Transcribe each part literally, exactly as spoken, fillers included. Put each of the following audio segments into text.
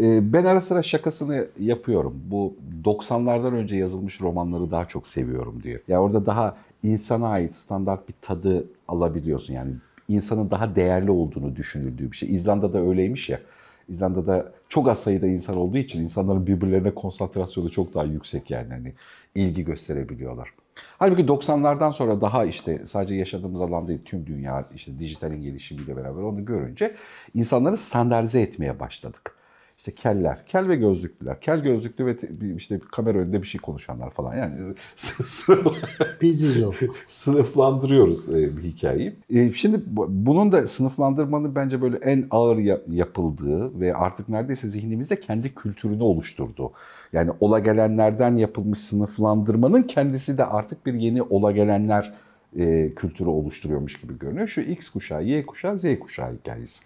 Ben ara sıra şakasını yapıyorum. Bu doksanlardan önce yazılmış romanları daha çok seviyorum diye. Ya orada daha insana ait standart bir tadı alabiliyorsun. Yani insanın daha değerli olduğunu düşünüldüğü bir şey. İzlanda'da öyleymiş ya. İzlanda'da çok az sayıda insan olduğu için insanların birbirlerine konsantrasyonu çok daha yüksek yani. Hani ilgi gösterebiliyorlar. Halbuki doksanlardan sonra daha işte sadece yaşadığımız alan değil, tüm dünya işte dijitalin gelişimiyle beraber onu görünce insanları standartize etmeye başladık. İşte keller, kel ve gözlüklüler, kel gözlüklü ve işte kamera önünde bir şey konuşanlar falan yani sınıflandırıyoruz bir hikayeyi. Şimdi bunun da sınıflandırmanın bence böyle en ağır yapıldığı ve artık neredeyse zihnimizde kendi kültürünü oluşturduğu. Yani olagelenlerden yapılmış sınıflandırmanın kendisi de artık bir yeni olagelenler kültürü oluşturuyormuş gibi görünüyor. Şu X kuşağı, Y kuşağı, Z kuşağı hikayesi.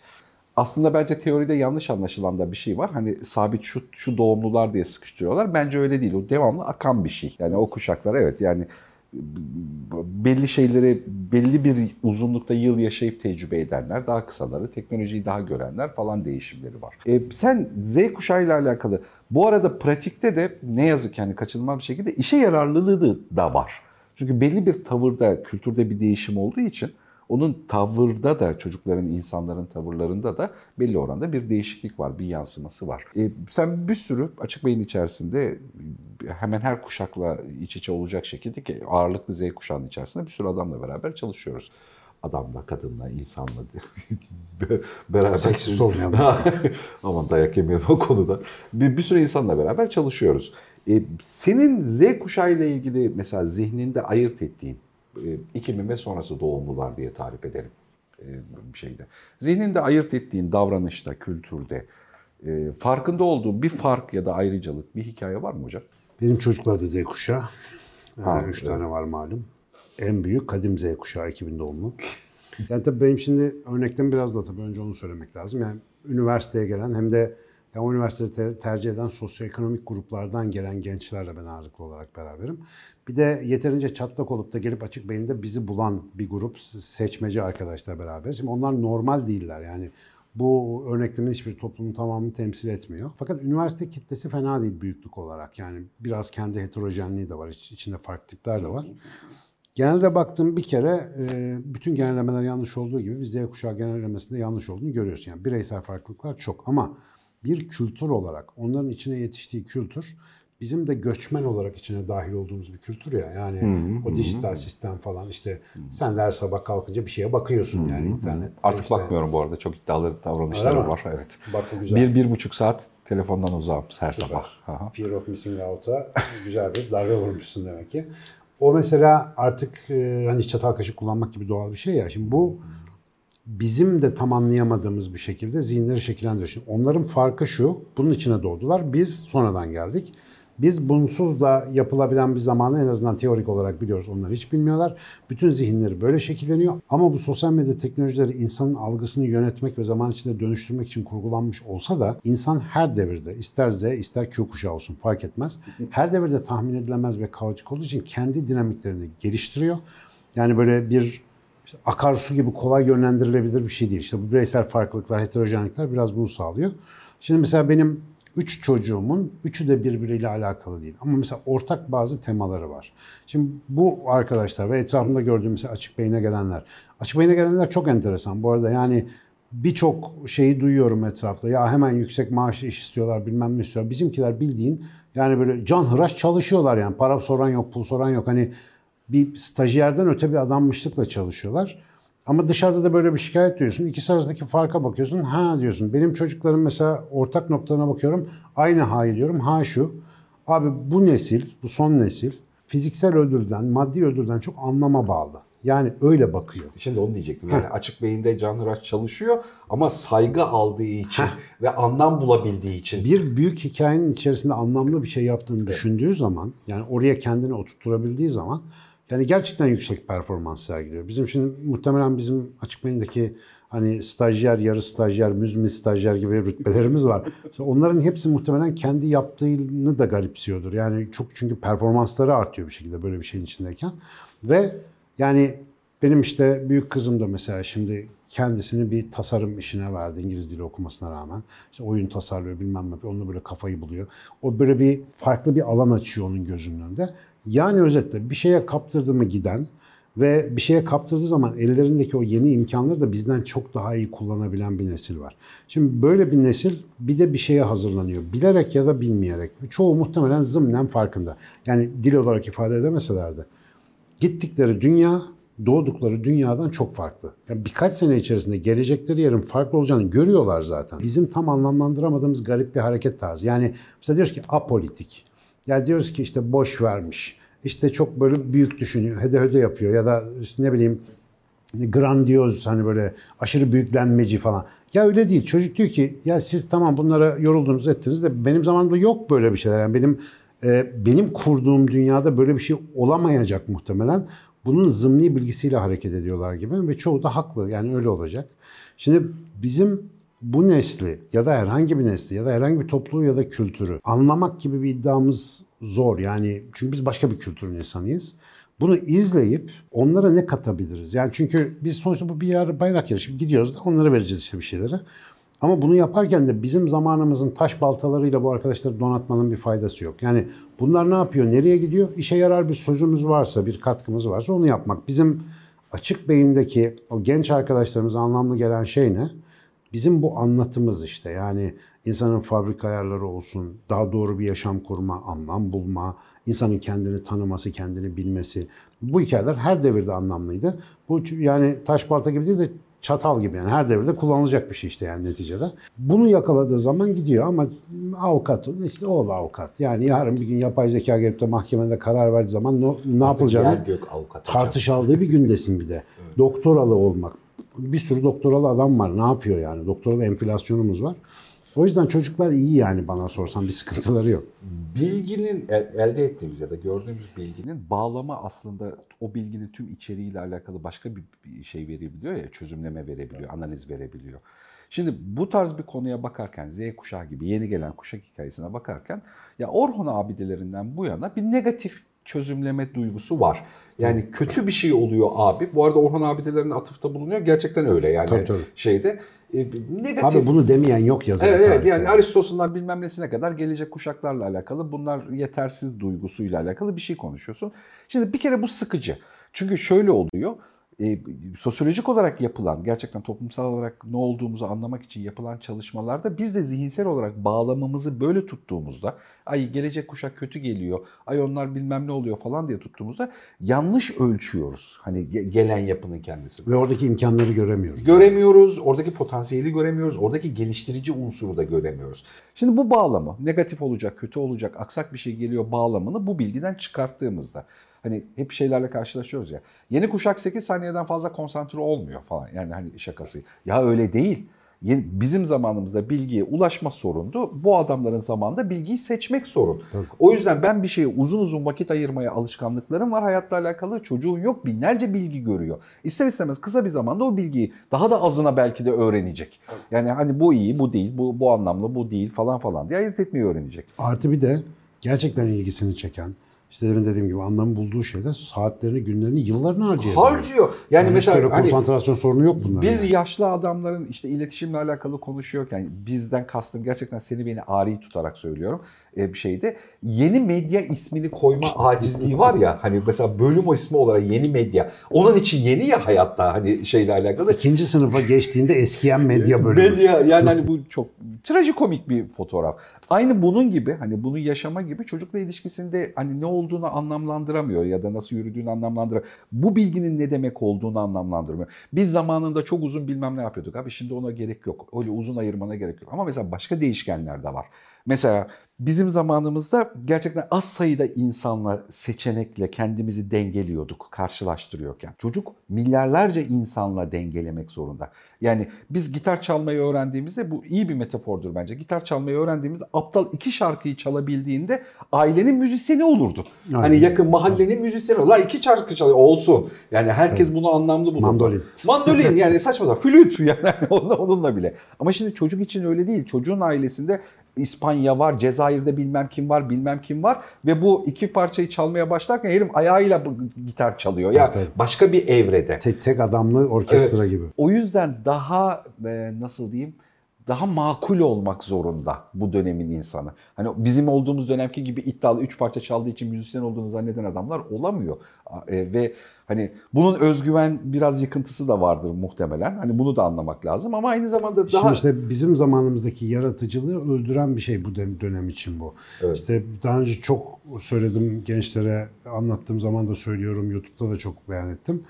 Aslında bence teoride yanlış anlaşılan da bir şey var. Hani sabit şu, şu doğumlular diye sıkıştırıyorlar. Bence öyle değil. O devamlı akan bir şey. Yani o kuşaklar evet yani belli şeyleri belli bir uzunlukta yıl yaşayıp tecrübe edenler, daha kısaları, teknolojiyi daha görenler falan değişimleri var. E, sen Z kuşağıyla alakalı bu arada pratikte de ne yazık ki yani kaçınılmaz bir şekilde işe yararlılığı da var. Çünkü belli bir tavırda, kültürde bir değişim olduğu için onun tavırda da çocukların, insanların tavırlarında da belli oranda bir değişiklik var, bir yansıması var. E, sen bir sürü açık beyin içerisinde hemen her kuşakla iç içe olacak şekilde ki ağırlıklı Z kuşağının içerisinde bir sürü adamla beraber çalışıyoruz. Adamla, kadınla, insanla beraber. Seksist olmayalım. Aman dayak yemeyelim o konuda. Bir, bir sürü insanla beraber çalışıyoruz. E, senin Z kuşağıyla ilgili mesela zihninde ayırt ettiğin, iki bin ve sonrası doğumlular diye tarif edelim bir şeyde. Zihninde ayırt ettiğin davranışta, kültürde farkında olduğun bir fark ya da ayrıcalık bir hikaye var mı hocam? Benim çocuklarda Z kuşağı. Ha, üç evet. tane var malum. En büyük kadim Z kuşağı iki bin doğumlu. Yani tabii benim şimdi örnekten biraz da tabii önce onu söylemek lazım. Yani üniversiteye gelen hem de yani o üniversiteyi tercih eden sosyoekonomik gruplardan gelen gençlerle ben ağırlıklı olarak beraberim. Bir de yeterince çatlak olup da gelip açık beyinde bizi bulan bir grup seçmeci arkadaşlar beraberiz. Şimdi onlar normal değiller yani bu örneklerin hiçbir toplumun tamamını temsil etmiyor. Fakat üniversite kitlesi fena değil büyüklük olarak yani biraz kendi heterojenliği de var, içinde farklı tipler de var. Genelde baktığım bir kere bütün genellemeler yanlış olduğu gibi Z kuşağı genellemesinde yanlış olduğunu görüyorsun. Yani bireysel farklılıklar çok ama bir kültür olarak, onların içine yetiştiği kültür, bizim de göçmen olarak içine dahil olduğumuz bir kültür ya. Yani hı hı, o dijital hı. sistem falan işte hı. sen de her sabah kalkınca bir şeye bakıyorsun hı yani hı. internet. Artık işte bakmıyorum bu arada. Çok iddialı davranışlarım var. Evet. Bak bu güzel. Bir, bir buçuk saat telefondan uzağım her Süper. sabah. Aha. Fear of missing out'a güzel bir darbe vurmuşsun demek ki. O mesela artık hani çatal kaşık kullanmak gibi doğal bir şey ya. Şimdi bu bizim de tam anlayamadığımız bir şekilde zihinleri şekillendiriyor. Şimdi onların farkı şu, bunun içine doğdular, biz sonradan geldik. Biz bunsuz da yapılabilen bir zamanı en azından teorik olarak biliyoruz, onlar hiç bilmiyorlar. Bütün zihinleri böyle şekilleniyor ama bu sosyal medya teknolojileri insanın algısını yönetmek ve zaman içinde dönüştürmek için kurgulanmış olsa da insan her devirde, ister Z ister Q kuşağı olsun fark etmez, her devirde tahmin edilemez ve kaotik olduğu için kendi dinamiklerini geliştiriyor. Yani böyle bir İşte akarsu gibi kolay yönlendirilebilir bir şey değil. İşte bu bireysel farklılıklar, heterojenlikler biraz bunu sağlıyor. Şimdi mesela benim üç çocuğumun üçü de birbiriyle alakalı değil. Ama mesela ortak bazı temaları var. Şimdi bu arkadaşlar ve etrafımda gördüğüm mesela açık beyine gelenler. Açık beyine gelenler çok enteresan. Bu arada yani birçok şeyi duyuyorum etrafta. Ya hemen yüksek maaşlı iş istiyorlar, bilmem ne istiyorlar. Bizimkiler bildiğin yani böyle canhıraş çalışıyorlar yani. Para soran yok, pul soran yok. Hani bir stajyerden öte bir adammışlıkla çalışıyorlar. Ama dışarıda da böyle bir şikayet duyuyorsun. İkisi arasındaki farka bakıyorsun. Ha diyorsun. Benim çocuklarım mesela ortak noktalarına bakıyorum. Aynı ha'yı diyorum. Ha şu. Abi bu nesil, bu son nesil fiziksel ödülden, maddi ödülden çok anlama bağlı. Yani öyle bakıyor. Şimdi onu diyecektim. Yani açık beyinde canhıraş çalışıyor ama saygı aldığı için Heh. ve anlam bulabildiği için. Bir büyük hikayenin içerisinde anlamlı bir şey yaptığını evet. düşündüğü zaman, yani oraya kendini oturtturabildiği zaman yani gerçekten yüksek performans sergiliyor. Bizim şimdi muhtemelen bizim açık beyindeki hani stajyer, yarı stajyer, müzmin stajyer gibi rütbelerimiz var. Onların hepsi muhtemelen kendi yaptığını da garipsiyordur. Yani çok çünkü performansları artıyor bir şekilde böyle bir şeyin içindeyken. Ve yani Benim işte büyük kızım da mesela şimdi kendisini bir tasarım işine verdi İngiliz dili okumasına rağmen. İşte oyun tasarlıyor bilmem ne, onunla böyle kafayı buluyor. O böyle bir farklı bir alan açıyor onun gözünün önünde. Yani özetle bir şeye kaptırdı mı giden ve bir şeye kaptırdığı zaman ellerindeki o yeni imkanları da bizden çok daha iyi kullanabilen bir nesil var. Şimdi böyle bir nesil bir de bir şeye hazırlanıyor. Bilerek ya da bilmeyerek. Çoğu muhtemelen zımnen farkında. Yani dil olarak ifade edemeseler de. Gittikleri dünya, doğdukları dünyadan çok farklı. Yani birkaç sene içerisinde gelecekleri yerin farklı olacağını görüyorlar zaten. Bizim tam anlamlandıramadığımız garip bir hareket tarzı. Yani mesela diyoruz ki apolitik. Yani diyoruz ki işte boş vermiş. İşte çok böyle büyük düşünüyor, hede hede yapıyor ya da işte ne bileyim grandiyoz, hani böyle aşırı büyüklenmeci falan. Ya öyle değil. Çocuk diyor ki ya siz tamam bunlara yoruldunuz ettiniz de benim zamanımda yok böyle bir şeyler. Yani benim e, benim kurduğum dünyada böyle bir şey olamayacak muhtemelen. Bunun zımni bilgisiyle hareket ediyorlar gibi ve çoğu da haklı. Yani öyle olacak. Şimdi bizim bu nesli ya da herhangi bir nesli ya da herhangi bir topluluğu ya da kültürü anlamak gibi bir iddiamız zor. Yani çünkü biz başka bir kültürün insanıyız. Bunu izleyip onlara ne katabiliriz? Yani çünkü biz sonuçta bu bir yer, bayrak yeri. Şimdi gidiyoruz da onlara vereceğiz işte bir şeyleri. Ama bunu yaparken de bizim zamanımızın taş baltalarıyla bu arkadaşları donatmanın bir faydası yok. Yani bunlar ne yapıyor, nereye gidiyor? İşe yarar bir sözümüz varsa, bir katkımız varsa onu yapmak. Bizim açık beyindeki o genç arkadaşlarımıza anlamlı gelen şey ne? Bizim bu anlatımız işte. Yani insanın fabrika ayarları olsun, daha doğru bir yaşam kurma, anlam bulma, insanın kendini tanıması, kendini bilmesi. Bu hikayeler her devirde anlamlıydı. Bu yani taş balta gibi değil de çatal gibi, yani her devirde kullanılacak bir şey işte yani neticede. Bunu yakaladığı zaman gidiyor ama avukat, işte oğul avukat. Yani yarın bir gün yapay zeka gelip de mahkemede karar verdiği zaman ne, ne yapılacağını tartışıldığı bir gündesin bir de. Evet. Doktoralı olmak. Bir sürü doktoralı adam var. Ne yapıyor yani? Doktoralı enflasyonumuz var. O yüzden çocuklar iyi yani, bana sorsan bir sıkıntıları yok. Bilginin, elde ettiğimiz ya da gördüğümüz bilginin bağlama aslında o bilginin tüm içeriğiyle alakalı başka bir şey verebiliyor ya, çözümleme verebiliyor, analiz verebiliyor. Şimdi bu tarz bir konuya bakarken, Z kuşağı gibi yeni gelen kuşak hikayesine bakarken ya Orhun abidelerinden bu yana bir negatif çözümleme duygusu var. Yani kötü bir şey oluyor abi. Bu arada Orhan abidelerine atıfta bulunuyor. Gerçekten öyle yani. Tabii, tabii. Şeyde e, negatif. Abi bunu demeyen yok yazar. Evet, evet yani Aristosundan bilmem nesine kadar gelecek kuşaklarla alakalı, bunlar yetersiz duygusuyla alakalı bir şey konuşuyorsun. Şimdi bir kere bu sıkıcı. Çünkü şöyle oluyor. E, sosyolojik olarak yapılan, gerçekten toplumsal olarak ne olduğumuzu anlamak için yapılan çalışmalarda biz de zihinsel olarak bağlamamızı böyle tuttuğumuzda, ay gelecek kuşak kötü geliyor, ay onlar bilmem ne oluyor falan diye tuttuğumuzda yanlış ölçüyoruz. Hani ge gelen yapının kendisi. Ve oradaki imkanları göremiyoruz. Göremiyoruz, oradaki potansiyeli göremiyoruz, oradaki geliştirici unsuru da göremiyoruz. Şimdi bu bağlamı, negatif olacak, kötü olacak, aksak bir şey geliyor bağlamını bu bilgiden çıkarttığımızda, hani hep şeylerle karşılaşıyoruz ya. Yeni kuşak sekiz saniyeden fazla konsantre olmuyor falan. Yani hani şakası. Ya öyle değil. Bizim zamanımızda bilgiye ulaşma sorundu. Bu adamların zamanında bilgiyi seçmek sorun. Tabii. O yüzden ben bir şeye uzun uzun vakit ayırmaya alışkanlıklarım var. Hayatla alakalı çocuğun yok. Binlerce bilgi görüyor. İster istemez kısa bir zamanda o bilgiyi daha da azına belki de öğrenecek. Yani hani bu iyi, bu değil, bu, bu anlamlı, bu değil falan falan diye ayırt etmeyi öğrenecek. Artı bir de gerçekten ilgisini çeken, İşte demin dediğim gibi anlamı bulduğu şeyde saatlerini, günlerini, yıllarını harcıyor. Harcıyor. Yani, yani mesela işte hani, konsantrasyon sorunu yok bunların. Biz yani yaşlı adamların işte iletişimle alakalı konuşuyorken, bizden kastım gerçekten seni beni ari tutarak söylüyorum bir şeyde, yeni medya ismini koyma acizliği var ya, hani mesela bölüm ismi olarak yeni medya. Onun için yeni ya hayatta, hani şeyle alakalı. İkinci sınıfa geçtiğinde eskiyen medya bölümü. Medya yani hani bu çok trajikomik bir fotoğraf. Aynı bunun gibi, hani bunu yaşama gibi çocukla ilişkisinde hani ne olduğunu anlamlandıramıyor ya da nasıl yürüdüğünü anlamlandıramıyor. Bu bilginin ne demek olduğunu anlamlandırmıyor. Biz zamanında çok uzun bilmem ne yapıyorduk abi, şimdi ona gerek yok. Öyle uzun ayırmana gerek yok. Ama mesela başka değişkenler de var. Mesela bizim zamanımızda gerçekten az sayıda insanla, seçenekle kendimizi dengeliyorduk karşılaştırıyorken. Çocuk milyarlarca insanla dengelemek zorunda. Yani biz gitar çalmayı öğrendiğimizde, bu iyi bir metafordur bence. Gitar çalmayı öğrendiğimizde aptal iki şarkıyı çalabildiğinde ailenin müzisyeni olurdu. Aynen. Hani yakın mahallenin müzisyeni. La iki şarkı çalıyor olsun. Yani herkes bunu anlamlı bulur. Mandolin. Mandolin yani saçma sapan. Flüt yani onunla bile. Ama şimdi çocuk için öyle değil. Çocuğun ailesinde İspanya var, Cezayir'de bilmem kim var, bilmem kim var ve bu iki parçayı çalmaya başlarken herif ayağıyla gitar çalıyor. Yani evet, başka bir evrede. Tek, tek adamlı orkestra evet gibi. O yüzden daha nasıl diyeyim, daha makul olmak zorunda bu dönemin insanı. Hani bizim olduğumuz dönemki gibi iddialı üç parça çaldığı için müzisyen olduğunu zanneden adamlar olamıyor. E, ve hani bunun özgüven biraz yıkıntısı da vardır muhtemelen. Hani bunu da anlamak lazım ama aynı zamanda daha... Şimdi işte bizim zamanımızdaki yaratıcılığı öldüren bir şey bu dönem için bu. Evet. İşte daha önce çok söyledim gençlere, anlattığım zaman da söylüyorum, YouTube'da da çok beyan ettim.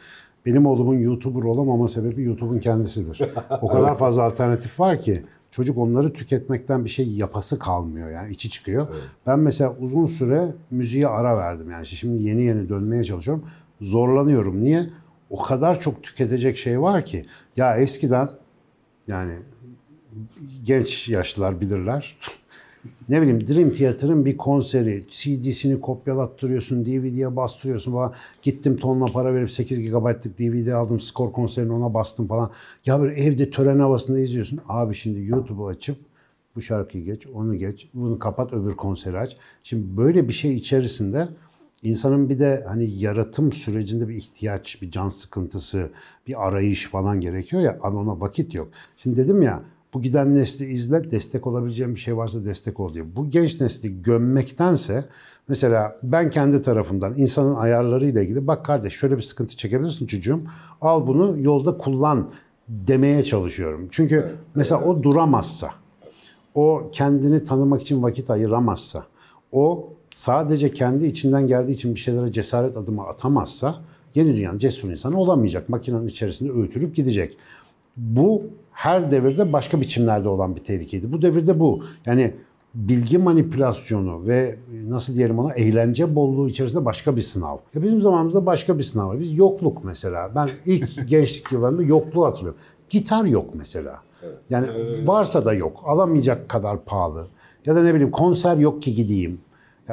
Benim oğlumun YouTuber olamama sebebi YouTube'un kendisidir. O kadar fazla alternatif var ki çocuk onları tüketmekten bir şey yapası kalmıyor yani, içi çıkıyor. Evet. Ben mesela uzun süre müziğe ara verdim yani, şimdi yeni yeni dönmeye çalışıyorum. Zorlanıyorum. Niye? O kadar çok tüketecek şey var ki. Ya eskiden yani genç yaşlılar bilirler. Ne bileyim Dream Theater'ın bir konseri, C D'sini kopyalattırıyorsun, D V D'ye bastırıyorsun falan. Gittim tonla para verip sekiz gigabaytlık D V D aldım, skor konserini ona bastım falan. Ya böyle evde tören havasında izliyorsun. Abi şimdi YouTube'u açıp bu şarkıyı geç, onu geç, bunu kapat, öbür konseri aç. Şimdi böyle bir şey içerisinde insanın bir de hani yaratım sürecinde bir ihtiyaç, bir can sıkıntısı, bir arayış falan gerekiyor ya. Abi ona vakit yok. Şimdi dedim ya, bu giden nesli izle, destek olabileceğim bir şey varsa destek ol diye. Bu genç nesli gömmektense mesela ben kendi tarafımdan insanın ayarlarıyla ilgili bak kardeş şöyle bir sıkıntı çekebilirsin çocuğum, al bunu yolda kullan demeye çalışıyorum. Çünkü evet, mesela evet, o duramazsa, o kendini tanımak için vakit ayıramazsa, o sadece kendi içinden geldiği için bir şeylere cesaret adımı atamazsa yeni dünyanın cesur insanı olamayacak. Makinenin içerisinde öğütülüp gidecek. Bu her devirde başka biçimlerde olan bir tehlikeydi. Bu devirde bu. Yani bilgi manipülasyonu ve nasıl diyelim ona, eğlence bolluğu içerisinde başka bir sınav. Ya bizim zamanımızda başka bir sınav var. Biz yokluk mesela. Ben ilk gençlik yıllarında yokluğu hatırlıyorum. Gitar yok mesela. Yani varsa da yok. Alamayacak kadar pahalı. Ya da ne bileyim konser yok ki gideyim.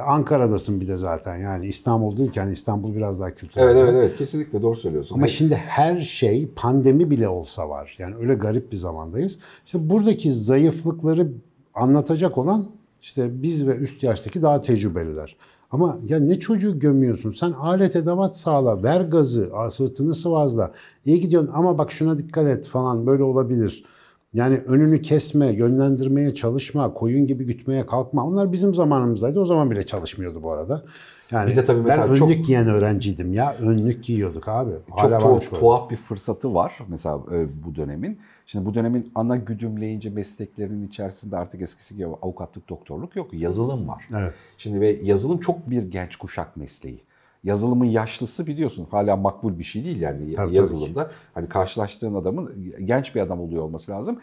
Ankara'dasın bir de zaten yani, İstanbul değil ki yani, İstanbul biraz daha kültürel. Evet evet evet, kesinlikle doğru söylüyorsun. Ama evet, şimdi her şey, pandemi bile olsa var yani, öyle garip bir zamandayız. İşte buradaki zayıflıkları anlatacak olan işte biz ve üst yaştaki daha tecrübeliler. Ama ya ne çocuğu gömüyorsun sen, alet edevat sağla, ver gazı, sırtını sıvazla, iyi gidiyorsun ama bak şuna dikkat et falan, böyle olabilir. Yani önünü kesme, yönlendirmeye çalışma, koyun gibi gütmeye kalkma. Onlar bizim zamanımızdaydı. O zaman bile çalışmıyordu bu arada. Yani bir de tabii mesela ben önlük çok... giyen öğrenciydim ya. Önlük giyiyorduk abi. Hala çok tu tuhaf böyle bir fırsatı var mesela bu dönemin. Şimdi bu dönemin ana güdümleyici mesleklerinin içerisinde artık eskisi gibi avukatlık, doktorluk yok. Yazılım var. Evet. Şimdi ve yazılım çok bir genç kuşak mesleği. Yazılımın yaşlısı biliyorsun hala makbul bir şey değil yani, tabii, yazılımda. Tabii hani karşılaştığın adamın genç bir adam oluyor olması lazım.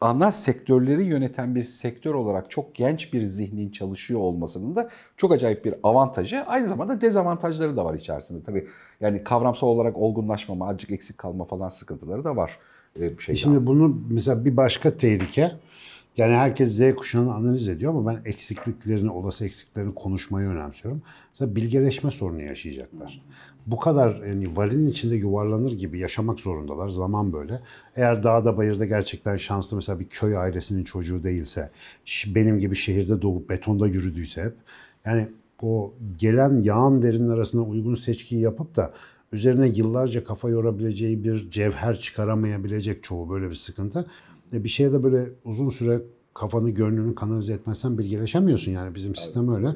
Ana sektörleri yöneten bir sektör olarak çok genç bir zihnin çalışıyor olmasının da çok acayip bir avantajı. Aynı zamanda dezavantajları da var içerisinde. Tabii yani kavramsal olarak olgunlaşmama, azıcık eksik kalma falan sıkıntıları da var. Şeyden. Şimdi bunu mesela bir başka tehlike. Yani herkes Z kuşağını analiz ediyor ama ben eksikliklerini, olası eksiklerini konuşmayı önemsiyorum. Mesela bilgeleşme sorunu yaşayacaklar. Bu kadar yani varinin içinde yuvarlanır gibi yaşamak zorundalar. Zaman böyle. Eğer dağda bayırda gerçekten şanslı mesela bir köy ailesinin çocuğu değilse, benim gibi şehirde doğup betonda yürüdüyse hep, yani o gelen yağan verinin arasında uygun seçkiyi yapıp da üzerine yıllarca kafa yorabileceği bir cevher çıkaramayabilecek çoğu, böyle bir sıkıntı. Bir şeye de böyle uzun süre kafanı, gönlünü kanalize etmezsen bilgileşemiyorsun yani, bizim sistem öyle.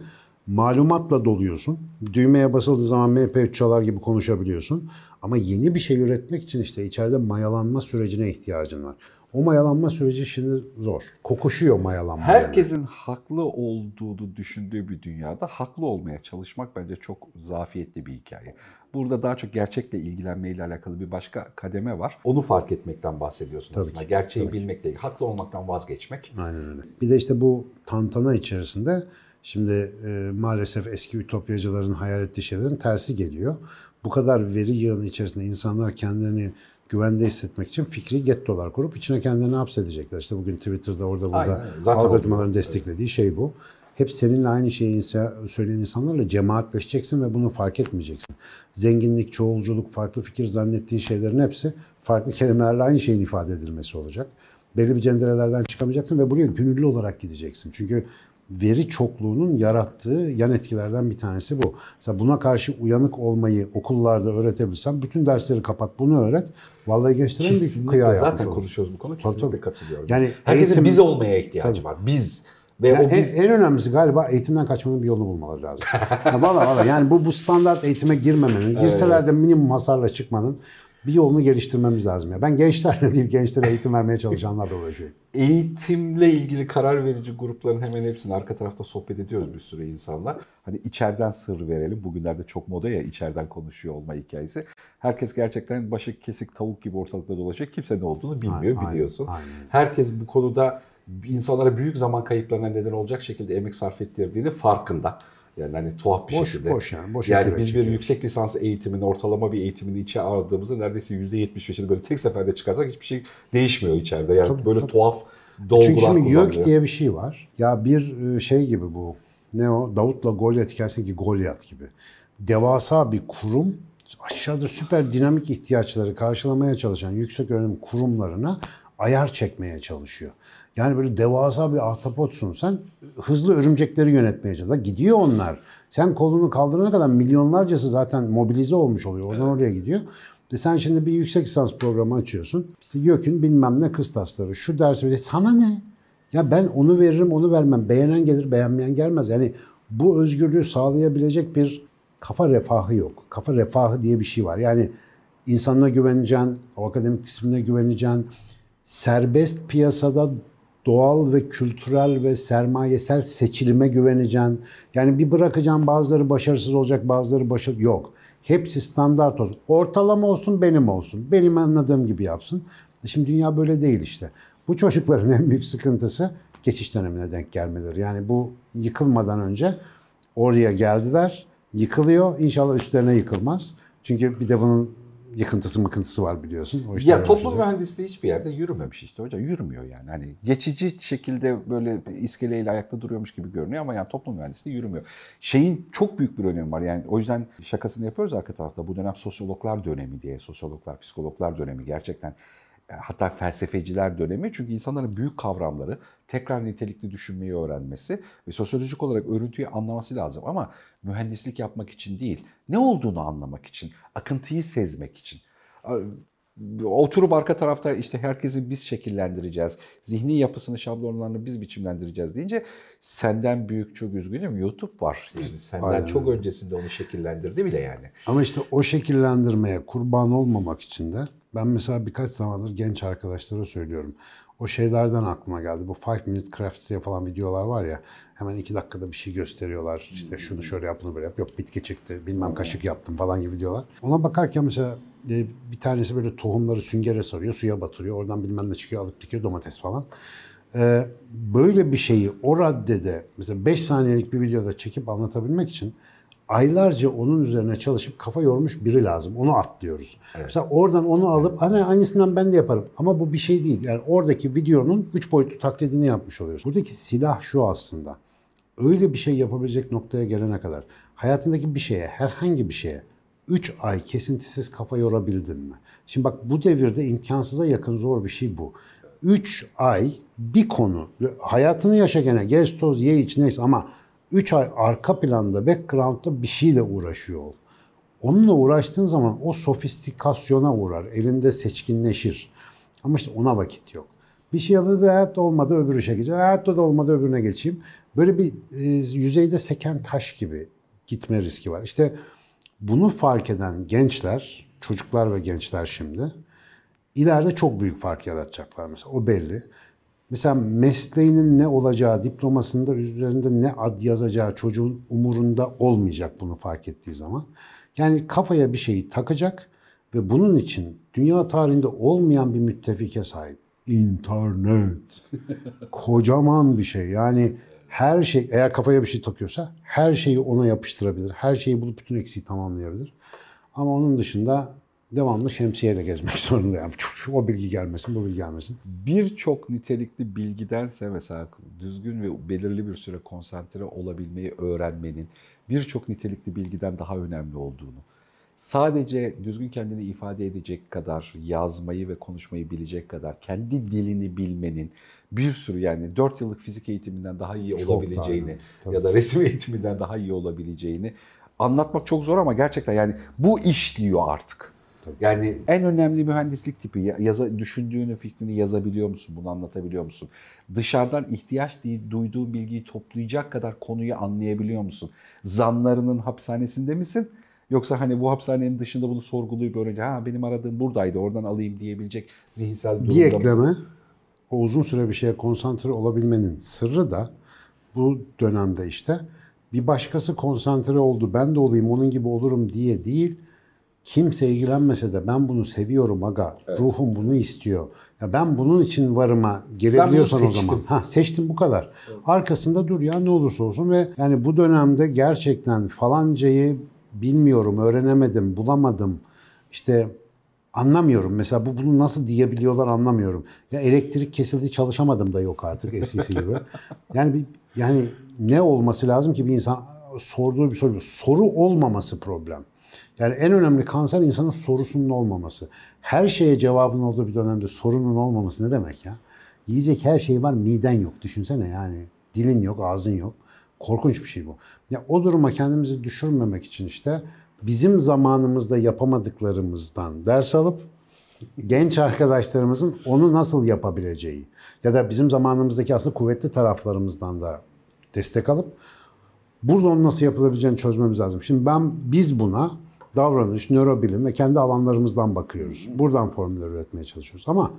Malumatla doluyorsun. Düğmeye basıldığı zaman M P üç çalar gibi konuşabiliyorsun. Ama yeni bir şey üretmek için işte içeride mayalanma sürecine ihtiyacın var. O mayalanma süreci şimdi zor. Kokuşuyor mayalanma. Herkesin yani haklı olduğunu düşündüğü bir dünyada haklı olmaya çalışmak bence çok zafiyetli bir hikaye. Burada daha çok gerçekle ilgilenmeyle alakalı bir başka kademe var. Onu fark etmekten bahsediyorsun tabii aslında. Ki, gerçeği tabii bilmekle ilgili. Haklı olmaktan vazgeçmek. Aynen öyle. Bir de işte bu tantana içerisinde şimdi e, maalesef eski ütopyacıların hayal ettiği şeylerin tersi geliyor. Bu kadar veri yığını içerisinde insanlar kendilerini güvende hissetmek için fikri gettolar kurup içine kendilerini hapsedecekler. İşte bugün Twitter'da orada burada algoritmaların desteklediği şey bu. Hep seninle aynı şeyi söyleyen insanlarla cemaatleşeceksin ve bunu fark etmeyeceksin. Zenginlik, çoğulculuk, farklı fikir zannettiğin şeylerin hepsi farklı kelimelerle aynı şeyin ifade edilmesi olacak. belli bir cenderelerden çıkamayacaksın ve buraya gönüllü olarak gideceksin. Çünkü veri çokluğunun yarattığı yan etkilerden bir tanesi bu. Mesela buna karşı uyanık olmayı okullarda öğretebilsem, bütün dersleri kapat, bunu öğret. Vallahi gençlerin bir kıyağı yapmış. Zaten konuşuyoruz bu konu. Kesinlikle tabii, tabii. katılıyorum. Yani herkesin eğitim, biz olmaya ihtiyacı tabii. var. Biz. Ve yani o biz... en, en önemlisi galiba eğitimden kaçmanın bir yolunu bulmaları lazım. Valla valla yani bu, bu standart eğitime girmemenin, girseler de minimum hasarla çıkmanın bir yolunu geliştirmemiz lazım ya. Ben gençlerle değil, gençlere eğitim vermeye çalışanlarla uğraşıyorum. Eğitimle ilgili karar verici grupların hemen hepsini arka tarafta sohbet ediyoruz bir sürü insanlar. Hani içeriden sır verelim. Bugünlerde çok moda ya içeriden konuşuyor olma hikayesi. Herkes gerçekten başı kesik tavuk gibi ortalıkta dolaşıyor. Kimse ne olduğunu bilmiyor, aynen, biliyorsun. Aynen. Herkes bu konuda insanlara büyük zaman kayıplarına neden olacak şekilde emek sarf ettirdiğini farkında. Yani hani tuhaf bir boş, şekilde. Boş yani. Boş yani biz bir yüksek lisans eğitimini, ortalama bir eğitimini içe aldığımızda neredeyse yüzde yetmiş beşini böyle tek seferde çıkarsak hiçbir şey değişmiyor içeride. Yani tabii, böyle tabii. tuhaf dolgular kullanıyor. Çünkü şimdi YÖK diye bir şey var. Ya bir şey gibi bu. Ne o? Davut'la Golyat hikayesindeki Golyat gibi. Devasa bir kurum. Aşağıda süper dinamik ihtiyaçları karşılamaya çalışan yüksek öğrenim kurumlarına ayar çekmeye çalışıyor. Yani böyle devasa bir ahtapotsun sen, hızlı örümcekleri yönetmeye çalışıyor. Gidiyor onlar. Sen kolunu kaldırana kadar milyonlarcası zaten mobilize olmuş oluyor. Oradan evet. oraya gidiyor. De sen şimdi bir yüksek lisans programı açıyorsun. İşte YÖK'ün bilmem ne kıstasları, şu dersi bile. Sana ne? Ya ben onu veririm, onu vermem. Beğenen gelir, beğenmeyen gelmez. Yani bu özgürlüğü sağlayabilecek bir kafa refahı yok. Kafa refahı diye bir şey var. Yani insanına güveneceksin, o akademik disipline güveneceksin. Serbest piyasada doğal ve kültürel ve sermayesel seçilime güveneceksin. Yani bir bırakacaksın, bazıları başarısız olacak, bazıları başarılı. Yok. Hepsi standart olsun. Ortalama olsun, benim olsun. Benim anladığım gibi yapsın. Şimdi dünya böyle değil işte. Bu çocukların en büyük sıkıntısı geçiş dönemine denk gelmeleri. Yani bu yıkılmadan önce oraya geldiler, yıkılıyor. İnşallah üstlerine yıkılmaz. Çünkü bir de bunun yıkıntısı mıkıntısı var biliyorsun. O ya toplum mühendisliği hiçbir yerde yürümemiş işte hocam. Yürümüyor yani. Hani geçici şekilde böyle iskeleyle ayakta duruyormuş gibi görünüyor ama yani toplum mühendisliği yürümüyor. Şeyin çok büyük bir önemi var. Yani o yüzden şakasını yapıyoruz arka tarafta. Bu dönem sosyologlar dönemi diye. Sosyologlar, psikologlar dönemi gerçekten. Hatta felsefeciler dönemi. Çünkü insanların büyük kavramları tekrar nitelikli düşünmeyi öğrenmesi ve sosyolojik olarak örüntüyü anlaması lazım. Ama mühendislik yapmak için değil, ne olduğunu anlamak için, akıntıyı sezmek için. Oturup arka tarafta işte herkesi biz şekillendireceğiz, zihni yapısını, şablonlarını biz biçimlendireceğiz deyince senden büyük, çok üzgünüm, YouTube var. Yani senden aynen. çok öncesinde onu şekillendirdi bile yani. Ama işte o şekillendirmeye kurban olmamak için de ben mesela birkaç zamandır genç arkadaşlara söylüyorum. O şeylerden aklıma geldi. Bu five minute crafts diye falan videolar var ya. Hemen iki dakikada bir şey gösteriyorlar. İşte şunu şöyle yap, bunu böyle yap. Yok bitki çıktı, bilmem kaşık yaptım falan gibi videolar. Ona bakarken mesela bir tanesi böyle tohumları süngere sarıyor, suya batırıyor. Oradan bilmem ne çıkıyor, alıp dikiyor domates falan. Böyle bir şeyi o raddede mesela beş saniyelik bir videoda çekip anlatabilmek için aylarca onun üzerine çalışıp kafa yormuş biri lazım. Onu atlıyoruz. Evet. Mesela oradan onu alıp hani aynısından ben de yaparım. Ama bu bir şey değil. Yani oradaki videonun üç boyutlu taklidini yapmış oluyoruz. Buradaki silah şu aslında. Öyle bir şey yapabilecek noktaya gelene kadar hayatındaki bir şeye, herhangi bir şeye üç ay kesintisiz kafa yorabildin mi? Şimdi bak bu devirde imkansıza yakın zor bir şey bu. üç ay bir konu, hayatını yaşa gene, gez toz, ye iç neyse ama üç ay arka planda, background'da bir şeyle uğraşıyor ol. Onunla uğraştığın zaman o sofistikasyona uğrar, elinde seçkinleşir. Ama işte ona vakit yok. Bir şey yapıp hayatta olmadı öbür işe geçeyim, hayatta da olmadı öbürüne geçeyim. Böyle bir e, yüzeyde seken taş gibi gitme riski var. İşte bunu fark eden gençler, çocuklar ve gençler şimdi, ileride çok büyük fark yaratacaklar mesela, o belli. Mesela mesleğinin ne olacağı, diplomasında, üzerinde ne ad yazacağı çocuğun umurunda olmayacak bunu fark ettiği zaman. Yani kafaya bir şeyi takacak ve bunun için dünya tarihinde olmayan bir müttefike sahip. İnternet. Kocaman bir şey. Yani her şey, eğer kafaya bir şey takıyorsa her şeyi ona yapıştırabilir. Her şeyi bulup bütün eksiği tamamlayabilir. Ama onun dışında... devamlı şemsiyeyle gezmek zorunda yani. O bilgi gelmesin, bu bilgi gelmesin. Birçok nitelikli bilgidense mesela düzgün ve belirli bir süre konsantre olabilmeyi öğrenmenin birçok nitelikli bilgiden daha önemli olduğunu, sadece düzgün kendini ifade edecek kadar, yazmayı ve konuşmayı bilecek kadar, kendi dilini bilmenin bir sürü, yani dört yıllık fizik eğitiminden daha iyi çok olabileceğini daha, ya da resim eğitiminden daha iyi olabileceğini anlatmak çok zor ama gerçekten yani bu işliyor artık. Tabii. Yani en önemli mühendislik tipi, yaza, düşündüğünü, fikrini yazabiliyor musun, bunu anlatabiliyor musun? Dışarıdan ihtiyaç duyduğun bilgiyi toplayacak kadar konuyu anlayabiliyor musun? Zanlarının hapishanesinde misin? Yoksa hani bu hapishanenin dışında bunu sorgulayıp öğrenci, ha benim aradığım buradaydı, oradan alayım diyebilecek zihinsel durumda mısın? Bir ekleme, o uzun süre bir şeye konsantre olabilmenin sırrı da bu dönemde işte bir başkası konsantre oldu, ben de olayım, onun gibi olurum diye değil, kimse ilgilenmese de ben bunu seviyorum aga, evet, ruhum bunu istiyor. Ya ben bunun için varıma girebiliyorsan o zaman. Ha, seçtim, bu kadar. Evet. Arkasında dur ya, ne olursa olsun. Ve yani bu dönemde gerçekten falancayı bilmiyorum, öğrenemedim, bulamadım, işte anlamıyorum. Mesela bu, bunu nasıl diyebiliyorlar anlamıyorum. Ya elektrik kesildi, çalışamadım da yok artık eskisi gibi. Yani bir, yani ne olması lazım ki bir insan sorduğu bir soru, soru olmaması problem. Yani en önemli kanser insanın sorusunun olmaması. Her şeye cevabın olduğu bir dönemde sorunun olmaması ne demek ya? Yiyecek her şey var, miden yok. Düşünsene yani. Dilin yok, ağzın yok. Korkunç bir şey bu. Ya o duruma kendimizi düşürmemek için işte bizim zamanımızda yapamadıklarımızdan ders alıp genç arkadaşlarımızın onu nasıl yapabileceği ya da bizim zamanımızdaki aslında kuvvetli taraflarımızdan da destek alıp burada onun nasıl yapılabileceğini çözmemiz lazım. Şimdi ben biz buna davranış, nörobilim ve kendi alanlarımızdan bakıyoruz. Buradan formüller üretmeye çalışıyoruz ama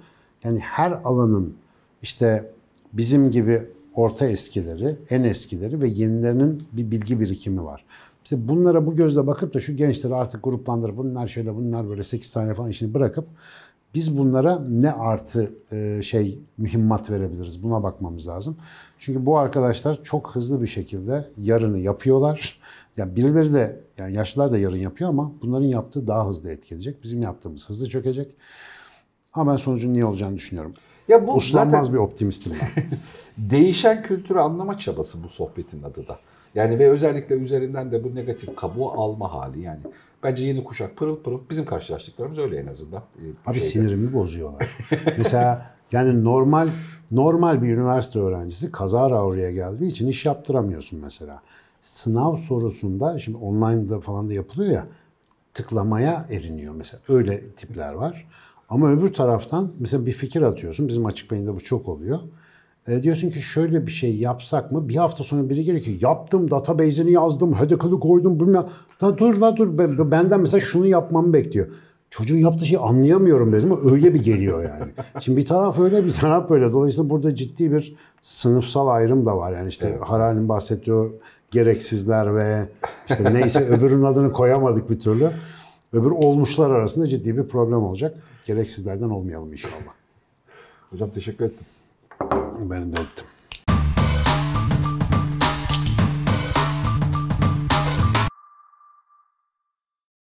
yani her alanın işte bizim gibi orta eskileri, en eskileri ve yenilerinin bir bilgi birikimi var. İşte bunlara bu gözle bakıp da şu gençleri artık gruplandırıp bunlar şöyle, bunlar böyle sekiz tane falan işini bırakıp biz bunlara ne artı şey mühimmat verebiliriz? Buna bakmamız lazım. Çünkü bu arkadaşlar çok hızlı bir şekilde yarını yapıyorlar. Yani birileri de, yani yaşlılar da yarın yapıyor ama bunların yaptığı daha hızlı etki edecek. Bizim yaptığımız hızlı çökecek. Ama ben sonucun niye olacağını düşünüyorum. Ya bu uslanmaz zaten... bir optimistim ben. Değişen kültürü anlama çabası bu sohbetin adı da. Yani ve özellikle üzerinden de bu negatif kabuğu alma hali yani. Bence yeni kuşak pırıl pırıl, bizim karşılaştıklarımız öyle en azından. Abi şeyde, sinirimi bozuyorlar. Mesela yani normal normal bir üniversite öğrencisi kazara oraya geldiği için iş yaptıramıyorsun mesela. Sınav sorusunda, şimdi online'da falan da yapılıyor ya, tıklamaya eriniyor mesela. Öyle tipler var. Ama öbür taraftan mesela bir fikir atıyorsun, bizim açık beyinde bu çok oluyor. E diyorsun ki şöyle bir şey yapsak mı? Bir hafta sonra biri geliyor ki yaptım, database'ini yazdım, hedefini koydum, bilmem. Da dur la dur, benden mesela şunu yapmamı bekliyor. Çocuğun yaptığı şeyi anlayamıyorum dedim ama öyle bir geliyor yani. Şimdi bir taraf öyle, bir taraf böyle. Dolayısıyla burada ciddi bir sınıfsal ayrım da var. Yani işte evet. Harari'nin bahsettiği o gereksizler ve işte neyse öbürünün adını koyamadık bir türlü. Öbür olmuşlar arasında ciddi bir problem olacak. Gereksizlerden olmayalım inşallah. Hocam teşekkür ettim. Ben de ettim.